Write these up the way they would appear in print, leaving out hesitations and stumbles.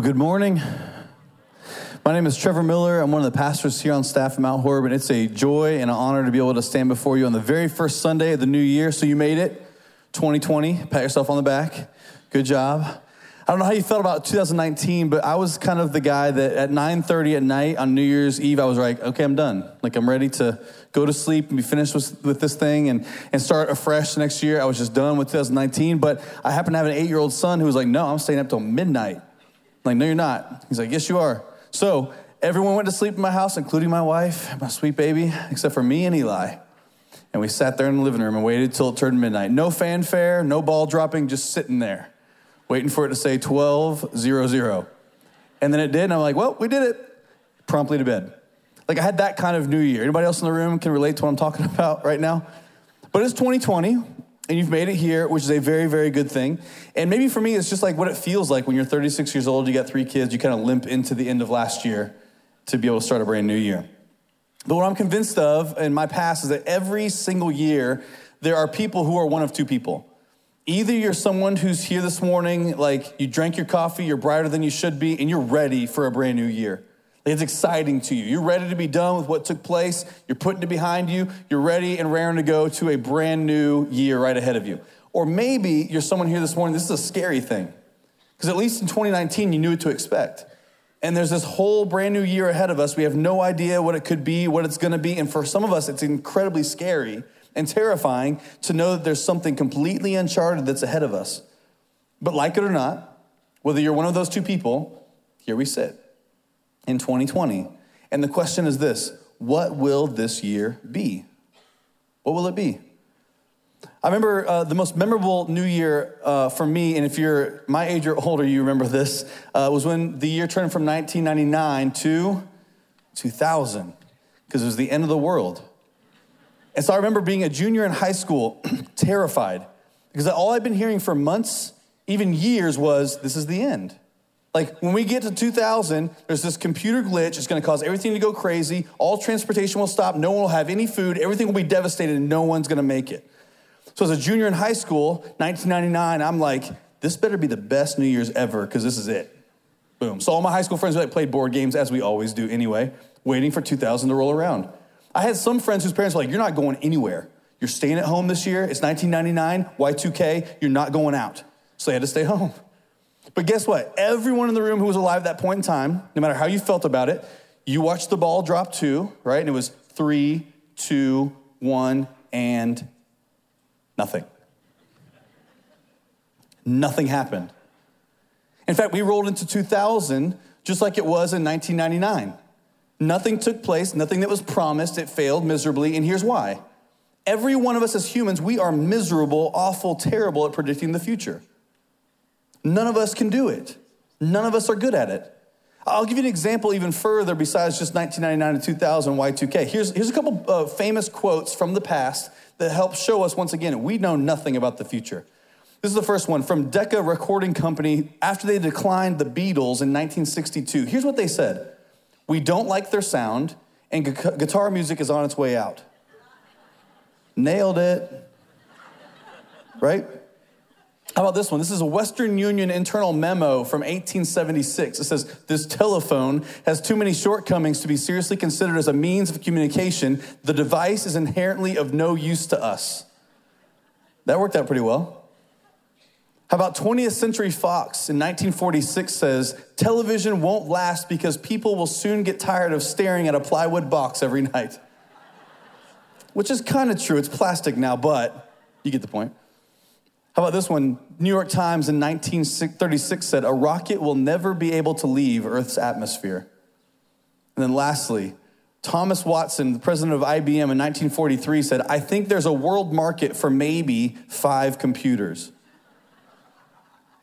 Well, good morning. My name is Trevor Miller. I'm one of the pastors here on staff at Mount Horb, and it's a joy and an honor to be able to stand before you on the very first Sunday of the new year. So you made it, 2020. Pat yourself on the back. Good job. I don't know how you felt about 2019, but I was kind of the guy that at 9:30 at night on New Year's Eve, I was like, okay, I'm done. Like, I'm ready to go to sleep and be finished with this thing and start afresh next year. I was just done with 2019, but I happened to have an 8-year-old son who was like, no, I'm staying up till midnight. Like, no, you're not. He's like, yes, you are. So everyone went to sleep in my house, including my wife, my sweet baby, except for me and Eli. And we sat there in the living room and waited till it turned midnight. No fanfare, no ball dropping, just sitting there, waiting for it to say 12:00. And then it did, and I'm like, well, we did it. Promptly to bed. Like, I had that kind of New Year. Anybody else in the room can relate to what I'm talking about right now? But it's 2020. And you've made it here, which is a very, very good thing. And maybe for me, it's just like what it feels like when you're 36 years old, you got 3 kids, you kind of limp into the end of last year to be able to start a brand new year. But what I'm convinced of in my past is that every single year, there are people who are one of two people. Either you're someone who's here this morning, like you drank your coffee, you're brighter than you should be, and you're ready for a brand new year. It's exciting to you. You're ready to be done with what took place. You're putting it behind you. You're ready and raring to go to a brand new year right ahead of you. Or maybe you're someone here this morning, this is a scary thing. Because at least in 2019, you knew what to expect. And there's this whole brand new year ahead of us. We have no idea what it could be, what it's going to be. And for some of us, it's incredibly scary and terrifying to know that there's something completely uncharted that's ahead of us. But like it or not, whether you're one of those two people, here we sit. In 2020. And the question is this: what will this year be? What will it be? I remember the most memorable New Year for me, and if you're my age or older, you remember this, was when the year turned from 1999 to 2000, because it was the end of the world. And so I remember being a junior in high school, terrified, because all I'd been hearing for months, even years, was this is the end. Like, when we get to 2000, there's this computer glitch. It's going to cause everything to go crazy. All transportation will stop. No one will have any food. Everything will be devastated, and no one's going to make it. So as a junior in high school, 1999, I'm like, this better be the best New Year's ever, because this is it. Boom. So all my high school friends like played board games, as we always do anyway, waiting for 2000 to roll around. I had some friends whose parents were like, you're not going anywhere. You're staying at home this year. It's 1999, Y2K. You're not going out. So they had to stay home. But guess what? Everyone in the room who was alive at that point in time, no matter how you felt about it, you watched the ball drop 2, right? And it was 3, 2, 1, and nothing. Nothing happened. In fact, we rolled into 2000 just like it was in 1999. Nothing took place. Nothing that was promised. It failed miserably. And here's why. Every one of us as humans, we are miserable, awful, terrible at predicting the future. None of us can do it. None of us are good at it. I'll give you an example even further besides just 1999 to 2000 Y2K. Here's a couple of famous quotes from the past that help show us, once again, we know nothing about the future. This is the first one from Decca Recording Company after they declined the Beatles in 1962. Here's what they said. We don't like their sound, and guitar music is on its way out. Nailed it. Right? How about this one? This is a Western Union internal memo from 1876. It says, this telephone has too many shortcomings to be seriously considered as a means of communication. The device is inherently of no use to us. That worked out pretty well. How about 20th Century Fox in 1946 says, television won't last because people will soon get tired of staring at a plywood box every night. Which is kind of true. It's plastic now, but you get the point. How about this one? New York Times in 1936 said, a rocket will never be able to leave Earth's atmosphere. And then lastly, Thomas Watson, the president of IBM in 1943 said, I think there's a world market for maybe 5 computers.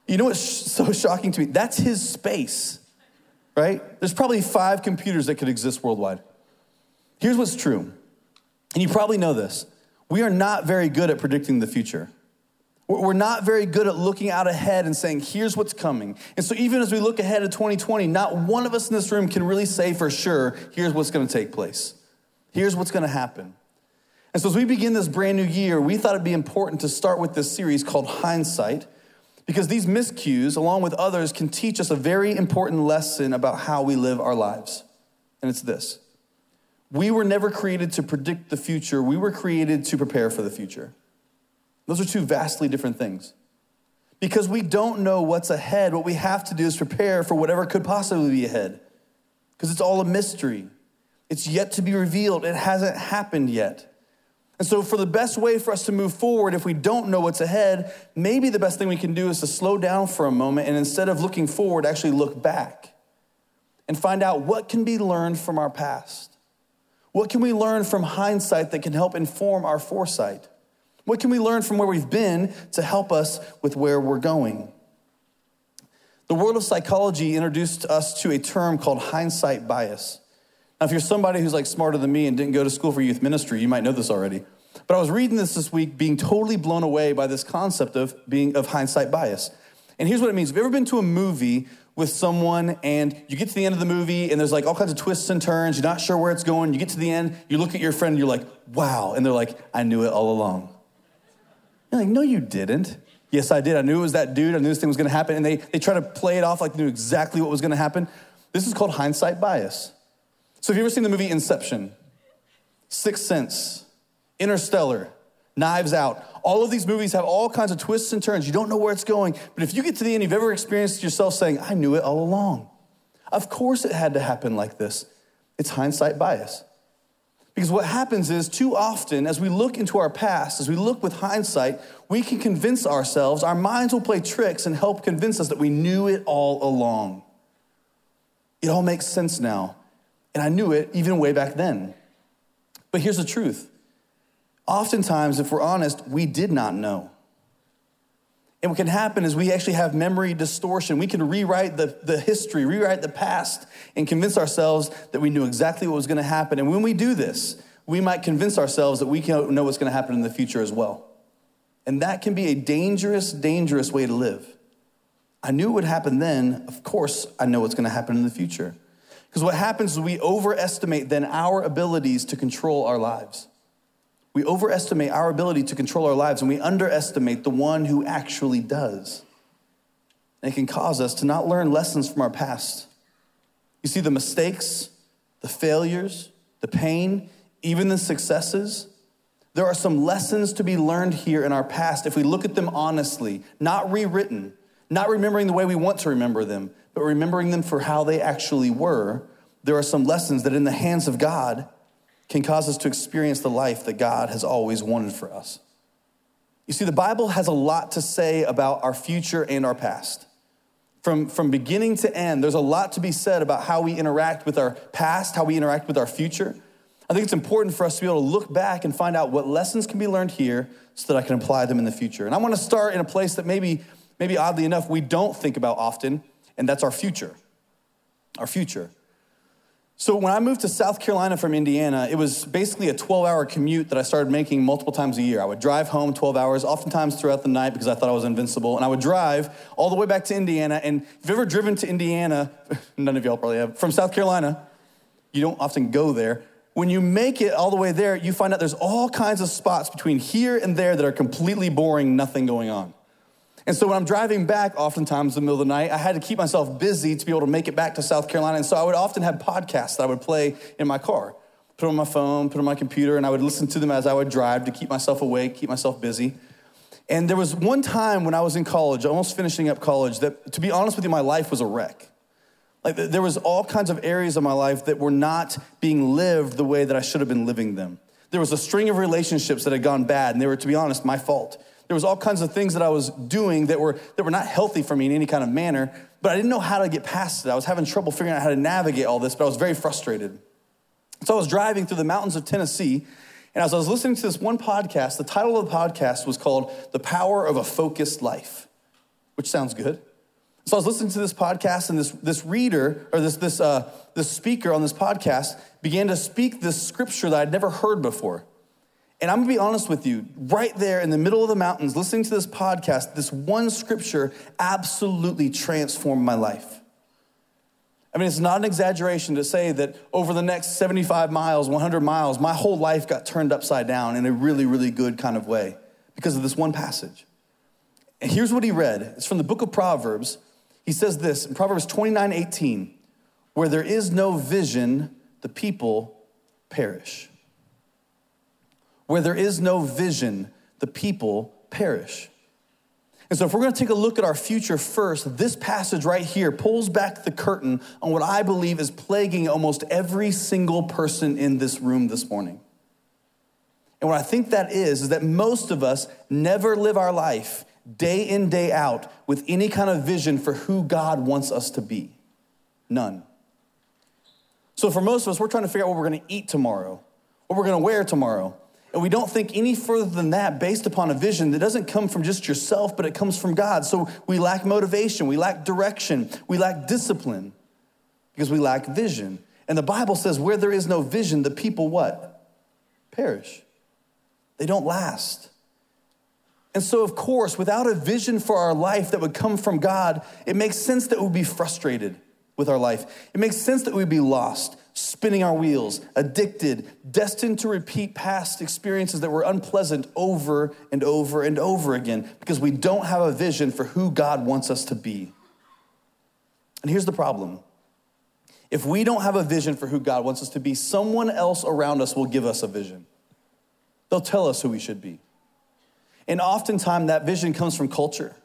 You know what's so shocking to me? That's his space, right? There's probably 5 computers that could exist worldwide. Here's what's true, and you probably know this. We are not very good at predicting the future. We're not very good at looking out ahead and saying, here's what's coming. And so even as we look ahead to 2020, not one of us in this room can really say for sure, here's what's going to take place. Here's what's going to happen. And so as we begin this brand new year, we thought it'd be important to start with this series called Hindsight, because these miscues, along with others, can teach us a very important lesson about how we live our lives. And it's this: we were never created to predict the future. We were created to prepare for the future. Those are two vastly different things. Because we don't know what's ahead, what we have to do is prepare for whatever could possibly be ahead. Because it's all a mystery. It's yet to be revealed. It hasn't happened yet. And so for the best way for us to move forward, if we don't know what's ahead, maybe the best thing we can do is to slow down for a moment and instead of looking forward, actually look back and find out what can be learned from our past. What can we learn from hindsight that can help inform our foresight? What can we learn from where we've been to help us with where we're going? The world of psychology introduced us to a term called hindsight bias. Now, if you're somebody who's like smarter than me and didn't go to school for youth ministry, you might know this already. But I was reading this week, being totally blown away by this concept of hindsight bias. And here's what it means. Have you ever been to a movie with someone and you get to the end of the movie and there's like all kinds of twists and turns, you're not sure where it's going, you get to the end, you look at your friend and you're like, wow. And they're like, I knew it all along. You're like, no, you didn't. Yes, I did. I knew it was that dude. I knew this thing was going to happen. And they try to play it off like they knew exactly what was going to happen. This is called hindsight bias. So have you ever seen the movie Inception, Sixth Sense, Interstellar, Knives Out? All of these movies have all kinds of twists and turns. You don't know where it's going. But if you get to the end, you've ever experienced yourself saying, I knew it all along. Of course it had to happen like this. It's hindsight bias. Because what happens is too often as we look into our past, as we look with hindsight, we can convince ourselves, our minds will play tricks and help convince us that we knew it all along. It all makes sense now. And I knew it even way back then. But here's the truth. Oftentimes, if we're honest, we did not know. And what can happen is we actually have memory distortion. We can rewrite the history, rewrite the past, and convince ourselves that we knew exactly what was going to happen. And when we do this, we might convince ourselves that we can know what's going to happen in the future as well. And that can be a dangerous, dangerous way to live. I knew it would happen then. Of course, I know what's going to happen in the future. Because what happens is we overestimate then our abilities to control our lives. We overestimate our ability to control our lives, and we underestimate the one who actually does. And it can cause us to not learn lessons from our past. You see, the mistakes, the failures, the pain, even the successes, there are some lessons to be learned here in our past if we look at them honestly, not rewritten, not remembering the way we want to remember them, but remembering them for how they actually were. There are some lessons that in the hands of God can cause us to experience the life that God has always wanted for us. You see, the Bible has a lot to say about our future and our past. From beginning to end, there's a lot to be said about how we interact with our past, how we interact with our future. I think it's important for us to be able to look back and find out what lessons can be learned here so that I can apply them in the future. And I want to start in a place that maybe oddly enough, we don't think about often, and that's our future, So when I moved to South Carolina from Indiana, it was basically a 12-hour commute that I started making multiple times a year. I would drive home 12 hours, oftentimes throughout the night because I thought I was invincible. And I would drive all the way back to Indiana. And if you've ever driven to Indiana, none of y'all probably have, from South Carolina, you don't often go there. When you make it all the way there, you find out there's all kinds of spots between here and there that are completely boring, nothing going on. And so when I'm driving back, oftentimes in the middle of the night, I had to keep myself busy to be able to make it back to South Carolina. And so I would often have podcasts that I would play in my car, put on my phone, put on my computer, and I would listen to them as I would drive to keep myself awake, keep myself busy. And there was one time when I was in college, almost finishing up college, that, to be honest with you, my life was a wreck. Like there was all kinds of areas of my life that were not being lived the way that I should have been living them. There was a string of relationships that had gone bad, and they were, to be honest, my fault. There was all kinds of things that I was doing that were not healthy for me in any kind of manner, but I didn't know how to get past it. I was having trouble figuring out how to navigate all this, but I was very frustrated. So I was driving through the mountains of Tennessee, and as I was listening to this one podcast, the title of the podcast was called The Power of a Focused Life, which sounds good. So I was listening to this podcast, and this reader, or this speaker on this podcast began to speak this scripture that I'd never heard before. And I'm gonna be honest with you, right there in the middle of the mountains, listening to this podcast, this one scripture absolutely transformed my life. I mean, it's not an exaggeration to say that over the next 75 miles, 100 miles, my whole life got turned upside down in a really, really good kind of way because of this one passage. And here's what he read. It's from the book of Proverbs. He says this in Proverbs 29:18, where there is no vision, the people perish. Where there is no vision, the people perish. And so if we're going to take a look at our future first, this passage right here pulls back the curtain on what I believe is plaguing almost every single person in this room this morning. And what I think that is that most of us never live our life day in, day out with any kind of vision for who God wants us to be. None. So for most of us, we're trying to figure out what we're going to eat tomorrow, what we're going to wear tomorrow. And we don't think any further than that based upon a vision that doesn't come from just yourself, but it comes from God. So we lack motivation, we lack direction, we lack discipline because we lack vision. And the Bible says where there is no vision, the people what? Perish. They don't last. And so, of course, without a vision for our life that would come from God, it makes sense that we'd be frustrated with our life. It makes sense that we'd be lost, spinning our wheels, addicted, destined to repeat past experiences that were unpleasant over and over and over again because we don't have a vision for who God wants us to be. And here's the problem. If we don't have a vision for who God wants us to be, someone else around us will give us a vision. They'll tell us who we should be. And oftentimes that vision comes from culture.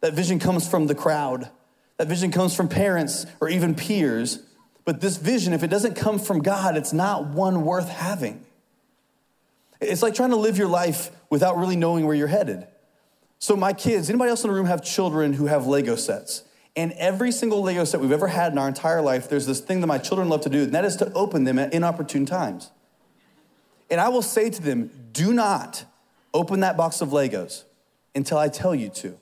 That vision comes from the crowd. That vision comes from parents or even peers. But this vision, if it doesn't come from God, it's not one worth having. It's like trying to live your life without really knowing where you're headed. So my kids, anybody else in the room have children who have Lego sets? And every single Lego set we've ever had in our entire life, there's this thing that my children love to do, and that is to open them at inopportune times. And I will say to them, do not open that box of Legos until I tell you to,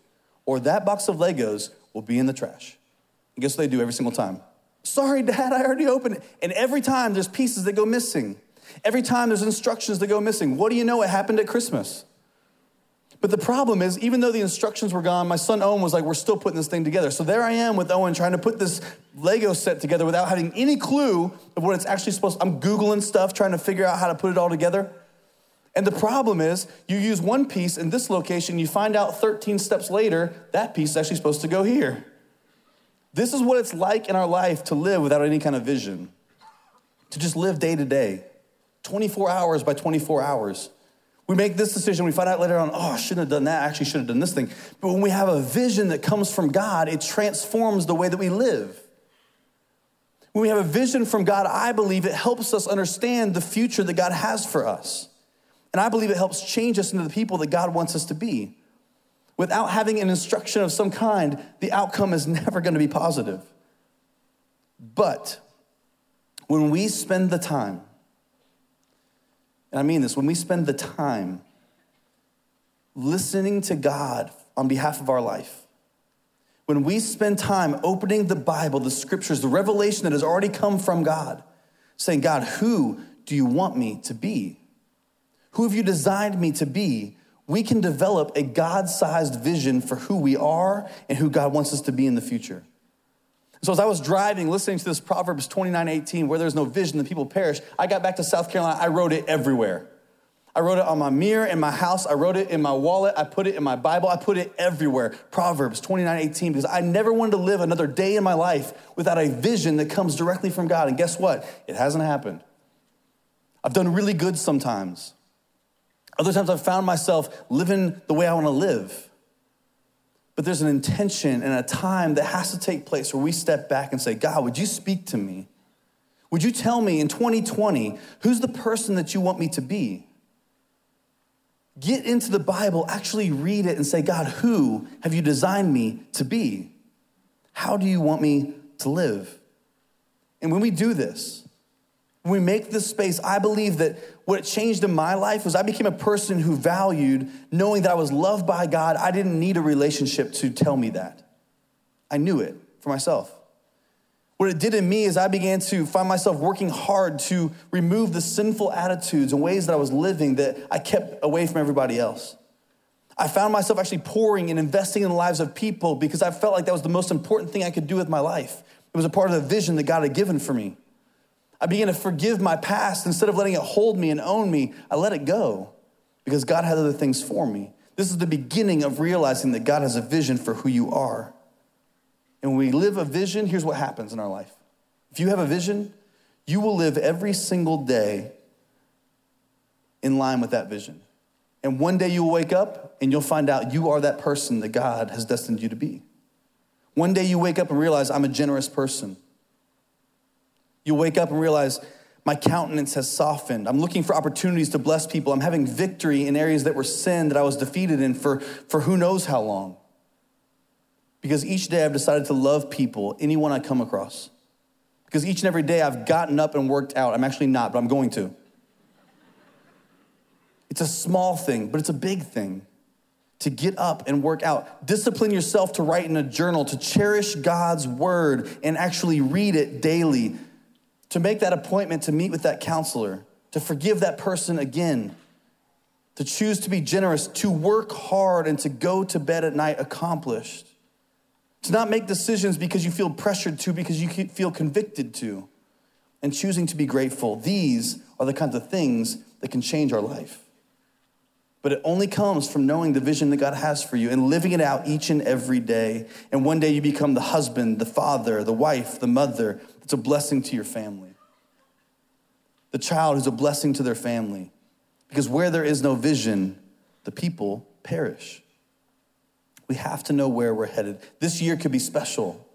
or that box of Legos will be in the trash. And guess what they do every single time? Sorry, Dad, I already opened it. And every time there's pieces that go missing. Every time there's instructions that go missing. What do you know? It happened at Christmas. But the problem is, even though the instructions were gone, my son Owen was like, we're still putting this thing together. So there I am with Owen trying to put this Lego set together without having any clue of what it's actually supposed to. I'm Googling stuff, trying to figure out how to put it all together. And the problem is, you use one piece in this location, you find out 13 steps later, that piece is actually supposed to go here. This is what it's like in our life to live without any kind of vision, to just live day to day, 24 hours by 24 hours. We make this decision, we find out later on, oh, I shouldn't have done that, I actually should have done this thing. But when we have a vision that comes from God, it transforms the way that we live. When we have a vision from God, I believe it helps us understand the future that God has for us. And I believe it helps change us into the people that God wants us to be. Without having an instruction of some kind, the outcome is never going to be positive. But when we spend the time, and I mean this, when we spend the time listening to God on behalf of our life, when we spend time opening the Bible, the scriptures, the revelation that has already come from God, saying, God, who do you want me to be? Who have you designed me to be? We can develop a God-sized vision for who we are and who God wants us to be in the future. So as I was driving, listening to this Proverbs 29:18, where there's no vision, the people perish, I got back to South Carolina. I wrote it everywhere. I wrote it on my mirror in my house. I wrote it in my wallet. I put it in my Bible. I put it everywhere. Proverbs 29:18, because I never wanted to live another day in my life without a vision that comes directly from God. And guess what? It hasn't happened. I've done really good sometimes. Other times I've found myself living the way I want to live. But there's an intention and a time that has to take place where we step back and say, God, would you speak to me? Would you tell me in 2020, who's the person that you want me to be? Get into the Bible, actually read it and say, God, who have you designed me to be? How do you want me to live? And when we do this, when we make this space, I believe that what it changed in my life was I became a person who valued knowing that I was loved by God. I didn't need a relationship to tell me that. I knew it for myself. What it did in me is I began to find myself working hard to remove the sinful attitudes and ways that I was living that I kept away from everybody else. I found myself actually pouring and investing in the lives of people because I felt like that was the most important thing I could do with my life. It was a part of the vision that God had given for me. I began to forgive my past. Instead of letting it hold me and own me, I let it go because God had other things for me. This is the beginning of realizing that God has a vision for who you are. And when we live a vision, here's what happens in our life. If you have a vision, you will live every single day in line with that vision. And one day you'll wake up and you'll find out you are that person that God has destined you to be. One day you wake up and realize, I'm a generous person. You wake up and realize, my countenance has softened. I'm looking for opportunities to bless people. I'm having victory in areas that were sin that I was defeated in for who knows how long. Because each day I've decided to love people, anyone I come across. Because each and every day I've gotten up and worked out. I'm actually not, but I'm going to. It's a small thing, but it's a big thing to get up and work out. Discipline yourself to write in a journal, to cherish God's word and actually read it daily, to make that appointment to meet with that counselor, to forgive that person again, to choose to be generous, to work hard and to go to bed at night accomplished, to not make decisions because you feel pressured to, because you feel convicted to, and choosing to be grateful. These are the kinds of things that can change our life. But it only comes from knowing the vision that God has for you and living it out each and every day. And one day you become the husband, the father, the wife, the mother. It's a blessing to your family. The child is a blessing to their family. Because where there is no vision, the people perish. We have to know where we're headed. This year could be special.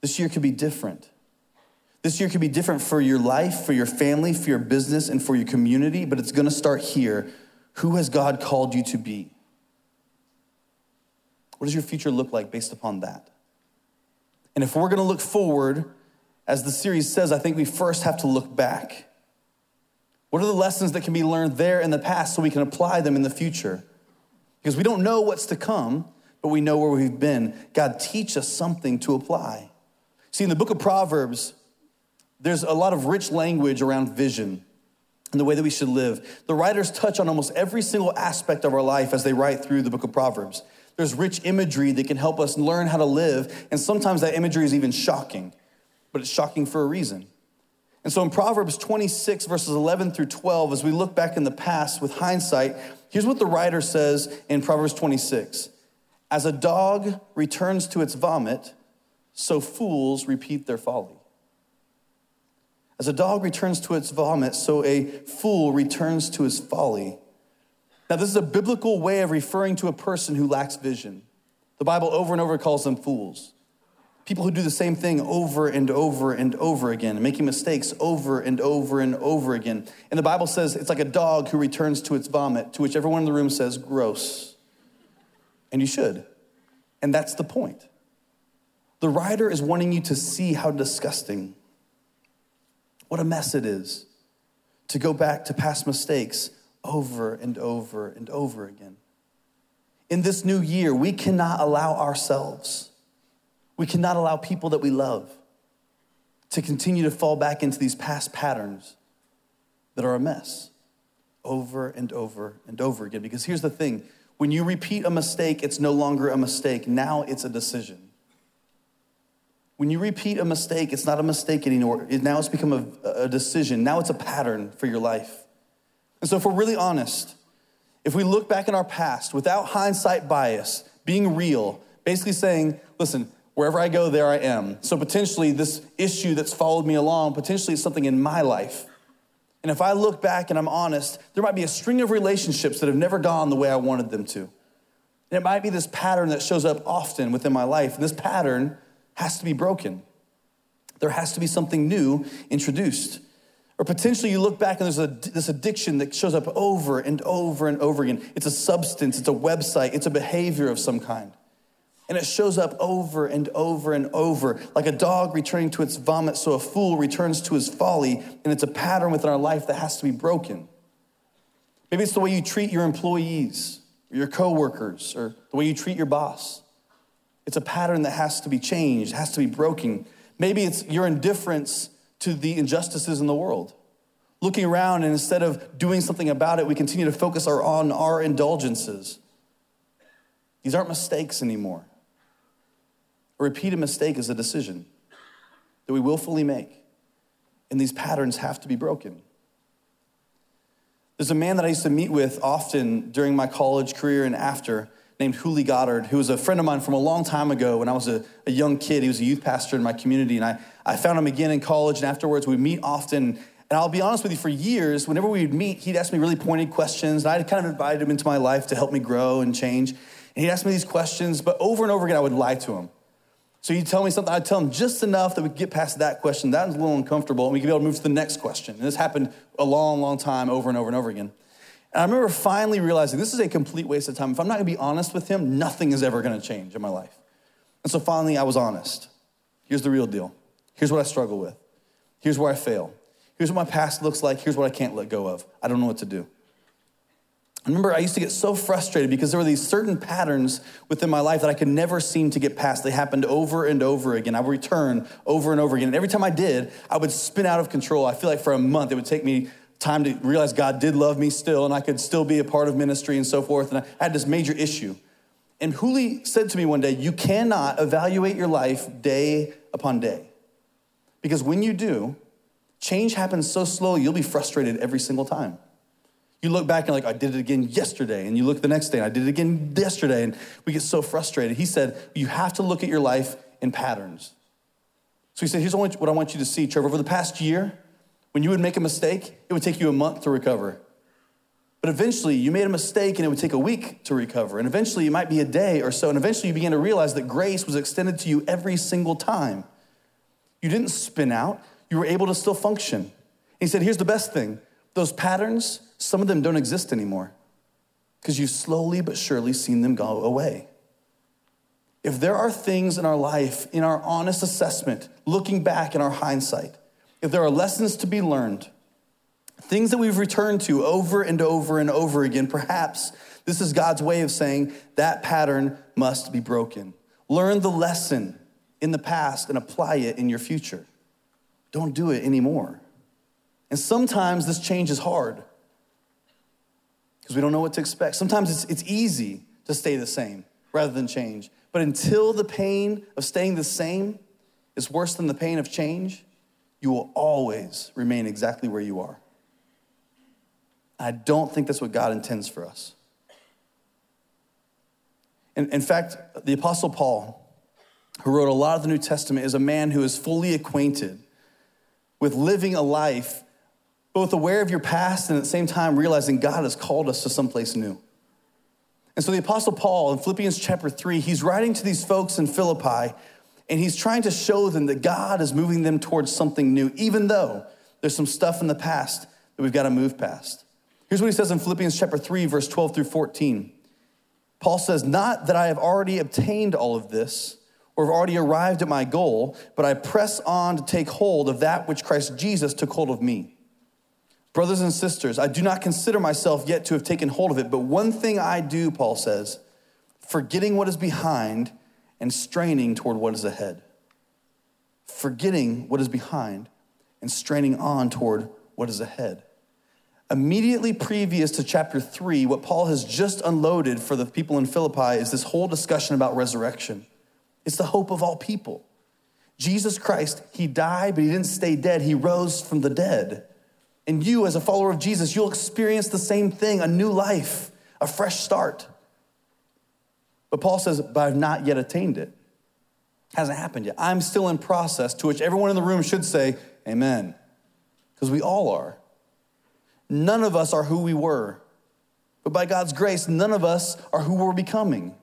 This year could be different. This year could be different for your life, for your family, for your business, and for your community, but it's gonna start here. Who has God called you to be? What does your future look like based upon that? And if we're gonna look forward, as the series says, I think we first have to look back. What are the lessons that can be learned there in the past so we can apply them in the future? Because we don't know what's to come, but we know where we've been. God, teach us something to apply. See, in the book of Proverbs, there's a lot of rich language around vision and the way that we should live. The writers touch on almost every single aspect of our life as they write through the book of Proverbs. There's rich imagery that can help us learn how to live, and sometimes that imagery is even shocking, but it's shocking for a reason. And so in Proverbs 26, verses 11 through 12, as we look back in the past with hindsight, here's what the writer says in Proverbs 26. As a dog returns to its vomit, so fools repeat their folly. As a dog returns to its vomit, so a fool returns to his folly. Now, this is a biblical way of referring to a person who lacks vision. The Bible over and over calls them fools. People who do the same thing over and over and over again, making mistakes over and over and over again. And the Bible says it's like a dog who returns to its vomit, to which everyone in the room says, gross. And you should. And that's the point. The writer is wanting you to see how disgusting, what a mess it is to go back to past mistakes over and over and over again. In this new year, we cannot allow ourselves, we cannot allow people that we love to continue to fall back into these past patterns that are a mess over and over and over again. Because here's the thing, when you repeat a mistake, it's no longer a mistake. Now it's a decision. When you repeat a mistake, it's not a mistake anymore. Now it's become a decision. Now it's a pattern for your life. And so if we're really honest, if we look back in our past without hindsight bias, being real, basically saying, listen, wherever I go, there I am. So potentially this issue that's followed me along, potentially it's something in my life. And if I look back and I'm honest, there might be a string of relationships that have never gone the way I wanted them to. And it might be this pattern that shows up often within my life. And this pattern has to be broken. There has to be something new introduced. Or potentially you look back and there's this addiction that shows up over and over and over again. It's a substance, it's a website, it's a behavior of some kind. And it shows up over and over and over, like a dog returning to its vomit, so a fool returns to his folly, and it's a pattern within our life that has to be broken. Maybe it's the way you treat your employees, or your coworkers, or the way you treat your boss. It's a pattern that has to be changed, has to be broken. Maybe it's your indifference to the injustices in the world. Looking around and instead of doing something about it, we continue to focus on our indulgences. These aren't mistakes anymore. A repeated mistake is a decision that we willfully make, and these patterns have to be broken. There's a man that I used to meet with often during my college career and after, named Huli Goddard, who was a friend of mine from a long time ago when I was a young kid. He was a youth pastor in my community, and I found him again in college, and afterwards we meet often. And I'll be honest with you, for years, whenever we would meet, he'd ask me really pointed questions, and I had kind of invited him into my life to help me grow and change. And he'd ask me these questions, but over and over again, I would lie to him. So he'd tell me something, I'd tell him just enough that we'd get past that question. That was a little uncomfortable, and we could be able to move to the next question. And this happened a long, long time, over and over and over again. And I remember finally realizing this is a complete waste of time. If I'm not gonna be honest with him, nothing is ever gonna change in my life. And so finally, I was honest. Here's the real deal. Here's what I struggle with. Here's where I fail. Here's what my past looks like. Here's what I can't let go of. I don't know what to do. I remember I used to get so frustrated because there were these certain patterns within my life that I could never seem to get past. They happened over and over again. I would return over and over again. And every time I did, I would spin out of control. I feel like for a month, it would take me time to realize God did love me still, and I could still be a part of ministry and so forth. And I had this major issue. And Huli said to me one day, you cannot evaluate your life day upon day. Because when you do, change happens so slowly, you'll be frustrated every single time. You look back and like, I did it again yesterday. And you look the next day, and I did it again yesterday. And we get so frustrated. He said, you have to look at your life in patterns. So he said, here's what I want you to see, Trevor. Over the past year, when you would make a mistake, it would take you a month to recover. But eventually, you made a mistake, and it would take a week to recover. And eventually, it might be a day or so. And eventually, you began to realize that grace was extended to you every single time. You didn't spin out. You were able to still function. And he said, here's the best thing. Those patterns, some of them don't exist anymore because you've slowly but surely seen them go away. If there are things in our life, in our honest assessment, looking back in our hindsight, if there are lessons to be learned, things that we've returned to over and over and over again, perhaps this is God's way of saying that pattern must be broken. Learn the lesson in the past and apply it in your future. Don't do it anymore. And sometimes this change is hard because we don't know what to expect. Sometimes it's easy to stay the same rather than change. But until the pain of staying the same is worse than the pain of change, you will always remain exactly where you are. I don't think that's what God intends for us. And in fact, the Apostle Paul, who wrote a lot of the New Testament, is a man who is fully acquainted with living a life, both aware of your past and at the same time realizing God has called us to someplace new. And so the Apostle Paul in Philippians chapter 3, he's writing to these folks in Philippi, and he's trying to show them that God is moving them towards something new, even though there's some stuff in the past that we've got to move past. Here's what he says in Philippians chapter 3, verse 12 through 14. Paul says, not that I have already obtained all of this, or have already arrived at my goal, but I press on to take hold of that which Christ Jesus took hold of me. Brothers and sisters, I do not consider myself yet to have taken hold of it, but one thing I do, Paul says, forgetting what is behind and straining toward what is ahead. Forgetting what is behind and straining on toward what is ahead. Immediately previous to chapter 3, what Paul has just unloaded for the people in Philippi is this whole discussion about resurrection. It's the hope of all people. Jesus Christ, he died, but he didn't stay dead. He rose from the dead. And you, as a follower of Jesus, you'll experience the same thing, a new life, a fresh start. But Paul says, but I've not yet attained it. Hasn't happened yet. I'm still in process, to which everyone in the room should say, amen, because we all are. None of us are who we were. But by God's grace, none of us are who we're becoming.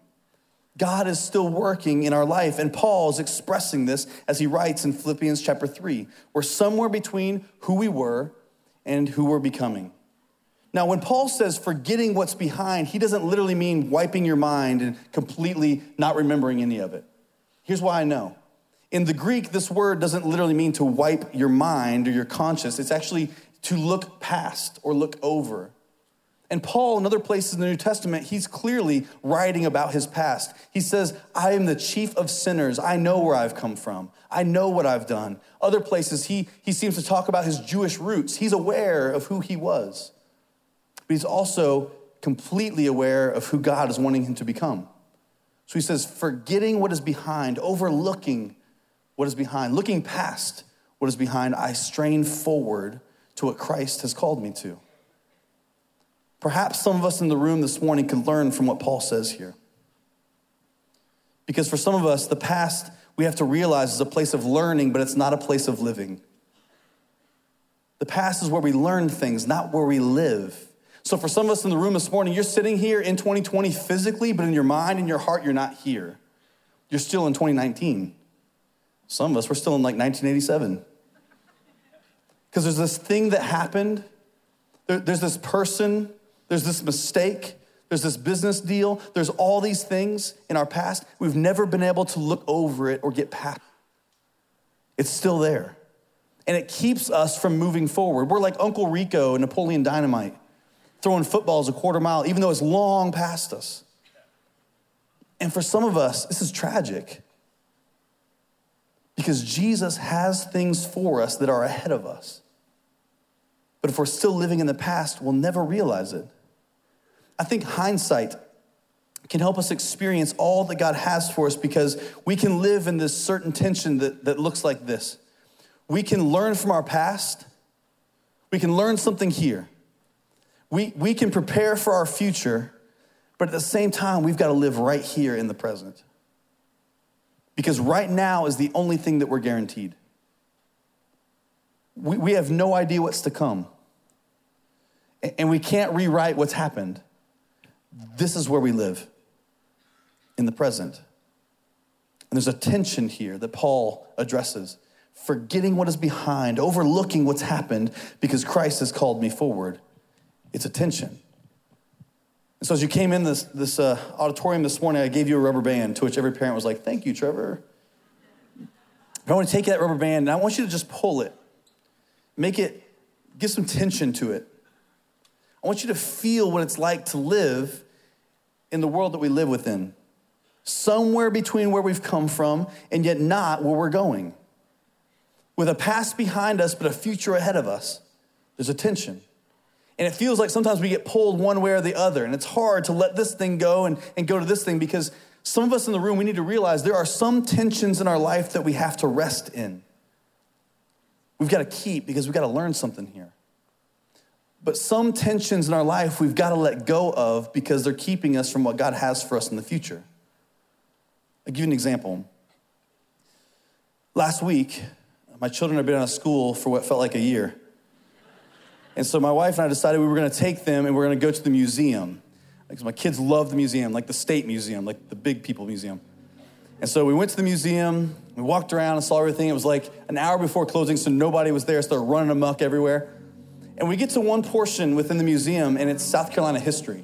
God is still working in our life, and Paul is expressing this as he writes in Philippians chapter 3. We're somewhere between who we were and who we're becoming. Now, when Paul says forgetting what's behind, he doesn't literally mean wiping your mind and completely not remembering any of it. Here's why I know. In the Greek, this word doesn't literally mean to wipe your mind or your conscience. It's actually to look past or look over. And Paul, in other places in the New Testament, he's clearly writing about his past. He says, I am the chief of sinners. I know where I've come from. I know what I've done. Other places, he seems to talk about his Jewish roots. He's aware of who he was. But he's also completely aware of who God is wanting him to become. So he says, forgetting what is behind, overlooking what is behind, looking past what is behind, I strain forward to what Christ has called me to. Perhaps some of us in the room this morning can learn from what Paul says here. Because for some of us, the past, we have to realize, is a place of learning, but it's not a place of living. The past is where we learn things, not where we live. So for some of us in the room this morning, you're sitting here in 2020 physically, but in your mind and your heart, you're not here. You're still in 2019. Some of us, we're still in like 1987. Because there's this thing that happened. There's this person. There's this mistake. There's this business deal. There's all these things in our past. We've never been able to look over it or get past it. It's still there. And it keeps us from moving forward. We're like Uncle Rico and Napoleon Dynamite, throwing footballs a quarter mile, even though it's long past us. And for some of us, this is tragic, because Jesus has things for us that are ahead of us. But if we're still living in the past, we'll never realize it. I think hindsight can help us experience all that God has for us, because we can live in this certain tension that looks like this. We can learn from our past. We can learn something here. We can prepare for our future, but at the same time, we've got to live right here in the present. Because right now is the only thing that we're guaranteed. We have no idea what's to come. And we can't rewrite what's happened. This is where we live, in the present. And there's a tension here that Paul addresses. Forgetting what is behind, overlooking what's happened, because Christ has called me forward. It's a tension. And so as you came in this auditorium this morning, I gave you a rubber band, to which every parent was like, thank you, Trevor. But I want to take that rubber band, and I want you to just pull it. Make it, give some tension to it. I want you to feel what it's like to live in the world that we live within. Somewhere between where we've come from and yet not where we're going. With a past behind us, but a future ahead of us. There's a tension. And it feels like sometimes we get pulled one way or the other, and it's hard to let this thing go and go to this thing, because some of us in the room, we need to realize there are some tensions in our life that we have to rest in. We've got to keep, because we've got to learn something here. But some tensions in our life we've got to let go of, because they're keeping us from what God has for us in the future. I'll give you an example. Last week, my children have been out of school for what felt like a year. And so my wife and I decided we were going to take them and we're going to go to the museum. Because my kids love the museum, like the state museum, like the big people museum. And so we went to the museum, we walked around and saw everything. It was like an hour before closing, so nobody was there, so they're running amok everywhere. And we get to one portion within the museum, and it's South Carolina history.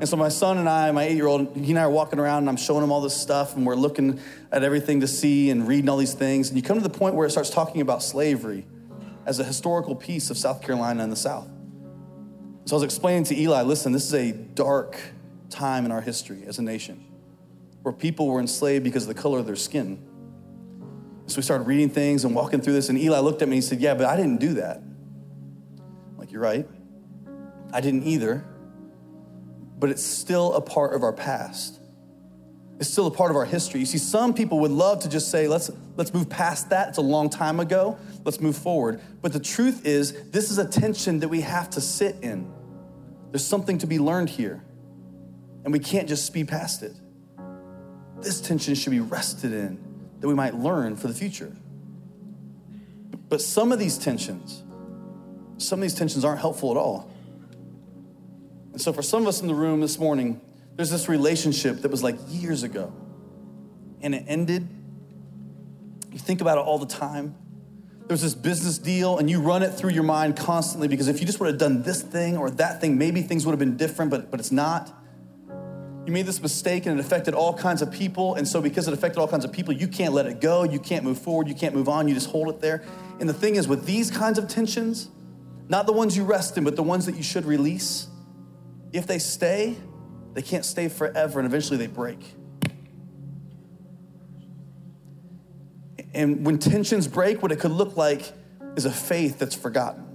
And so my son and I, my 8-year-old, he and I are walking around, and I'm showing him all this stuff, and we're looking at everything to see and reading all these things. And you come to the point where it starts talking about slavery as a historical piece of South Carolina and the South. So I was explaining to Eli, listen, this is a dark time in our history as a nation where people were enslaved because of the color of their skin. So we started reading things and walking through this, and Eli looked at me and he said, yeah, but I didn't do that. I'm like, you're right. I didn't either, but it's still a part of our past. It's still a part of our history. You see, some people would love to just say, let's move past that. It's a long time ago. Let's move forward. But the truth is, this is a tension that we have to sit in. There's something to be learned here, and we can't just speed past it. This tension should be rested in, that we might learn for the future. But some of these tensions aren't helpful at all. And so for some of us in the room this morning, there's this relationship that was like years ago, and it ended. You think about it all the time. There's this business deal, and you run it through your mind constantly, because if you just would have done this thing or that thing, maybe things would have been different, but it's not. You made this mistake, and it affected all kinds of people, and so because it affected all kinds of people, you can't let it go. You can't move forward. You can't move on. You just hold it there. And the thing is, with these kinds of tensions, not the ones you rest in, but the ones that you should release, if they stay, they can't stay forever, and eventually they break. And when tensions break, what it could look like is a faith that's forgotten.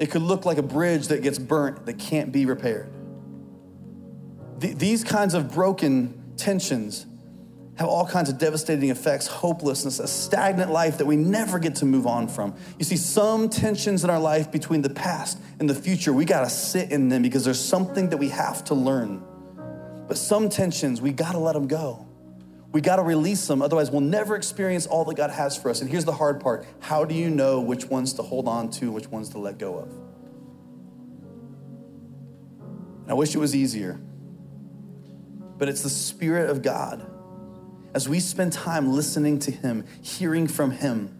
It could look like a bridge that gets burnt, that can't be repaired. These kinds of broken tensions have all kinds of devastating effects, hopelessness, a stagnant life that we never get to move on from. You see, some tensions in our life between the past and the future, we gotta sit in them because there's something that we have to learn. But some tensions, we gotta let them go. We gotta release them, otherwise we'll never experience all that God has for us. And here's the hard part. How do you know which ones to hold on to, which ones to let go of? And I wish it was easier, but it's the Spirit of God. As we spend time listening to Him, hearing from Him,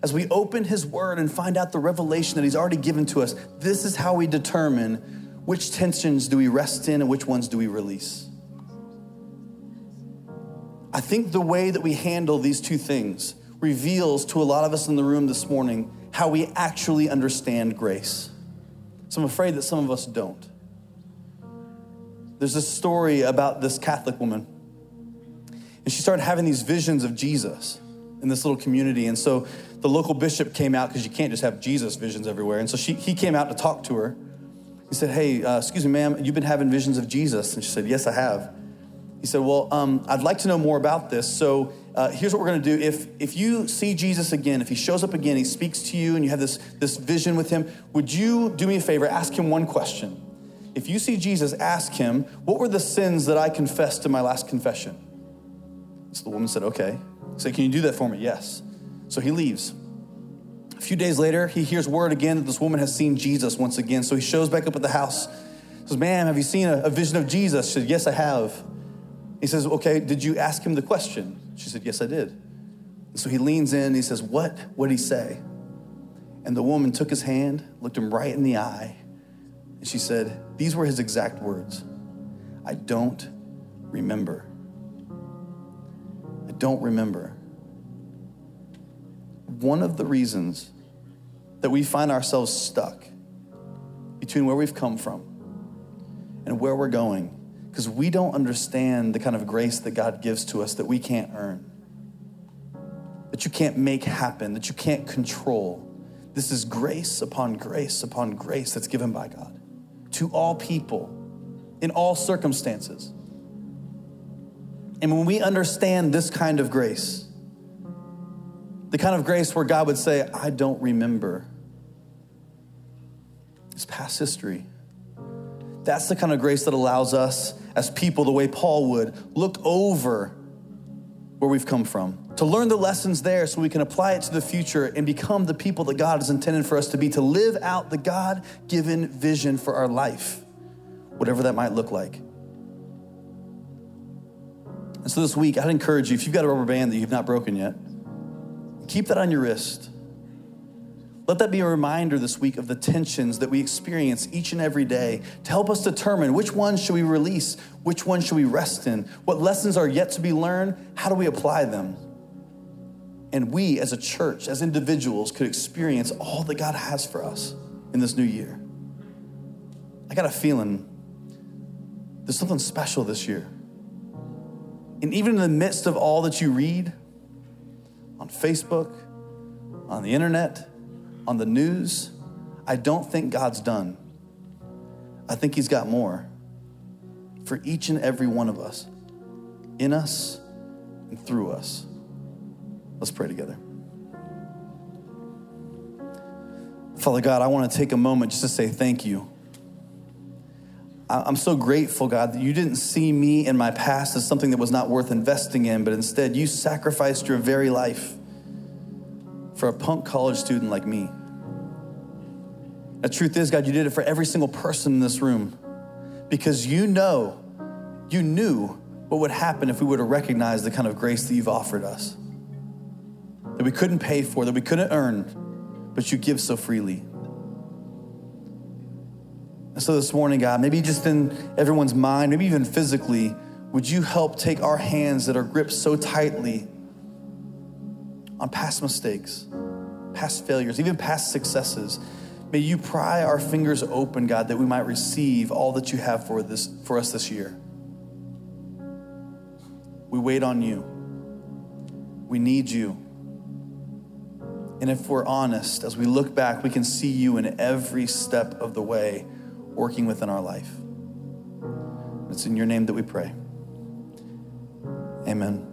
as we open His Word and find out the revelation that He's already given to us, this is how we determine which tensions do we rest in and which ones do we release. I think the way that we handle these two things reveals to a lot of us in the room this morning how we actually understand grace. So I'm afraid that some of us don't. There's this story about this Catholic woman, and she started having these visions of Jesus in this little community. And so the local bishop came out, because you can't just have Jesus visions everywhere. And so he came out to talk to her. He said, hey, excuse me, ma'am, you've been having visions of Jesus. And she said, yes, I have. He said, well, I'd like to know more about this. So here's what we're going to do. If you see Jesus again, if he shows up again, he speaks to you and you have this vision with him, would you do me a favor, ask him one question? If you see Jesus, ask him, what were the sins that I confessed in my last confession? So the woman said, okay. He said, can you do that for me? Yes. So he leaves. A few days later, he hears word again that this woman has seen Jesus once again. So he shows back up at the house. He says, ma'am, have you seen a vision of Jesus? She said, yes, I have. He says, okay, did you ask him the question? She said, yes, I did. And so he leans in and he says, what did he say? And the woman took his hand, looked him right in the eye, and she said, these were his exact words. I don't remember. Don't remember. One of the reasons that we find ourselves stuck between where we've come from and where we're going, because we don't understand the kind of grace that God gives to us that we can't earn, that you can't make happen, that you can't control. This is grace upon grace upon grace that's given by God to all people in all circumstances. And when we understand this kind of grace, the kind of grace where God would say, I don't remember, it's past history. That's the kind of grace that allows us as people, the way Paul would, look over where we've come from, to learn the lessons there so we can apply it to the future and become the people that God has intended for us to be, to live out the God-given vision for our life, whatever that might look like. And so this week, I'd encourage you, if you've got a rubber band that you've not broken yet, keep that on your wrist. Let that be a reminder this week of the tensions that we experience each and every day to help us determine which ones should we release, which ones should we rest in, what lessons are yet to be learned, how do we apply them? And we as a church, as individuals, could experience all that God has for us in this new year. I got a feeling there's something special this year. And even in the midst of all that you read on Facebook, on the internet, on the news, I don't think God's done. I think he's got more for each and every one of us, in us and through us. Let's pray together. Father God, I want to take a moment just to say thank you. I'm so grateful, God, that you didn't see me in my past as something that was not worth investing in, but instead you sacrificed your very life for a punk college student like me. The truth is, God, you did it for every single person in this room because you knew what would happen if we were to recognize the kind of grace that you've offered us, that we couldn't pay for, that we couldn't earn, but you give so freely. So this morning, God, maybe just in everyone's mind, maybe even physically, would you help take our hands that are gripped so tightly on past mistakes, past failures, even past successes? May you pry our fingers open, God, that we might receive all that you have for us this year. We wait on you. We need you. And if we're honest, as we look back, we can see you in every step of the way, working within our life. It's in your name that we pray. Amen.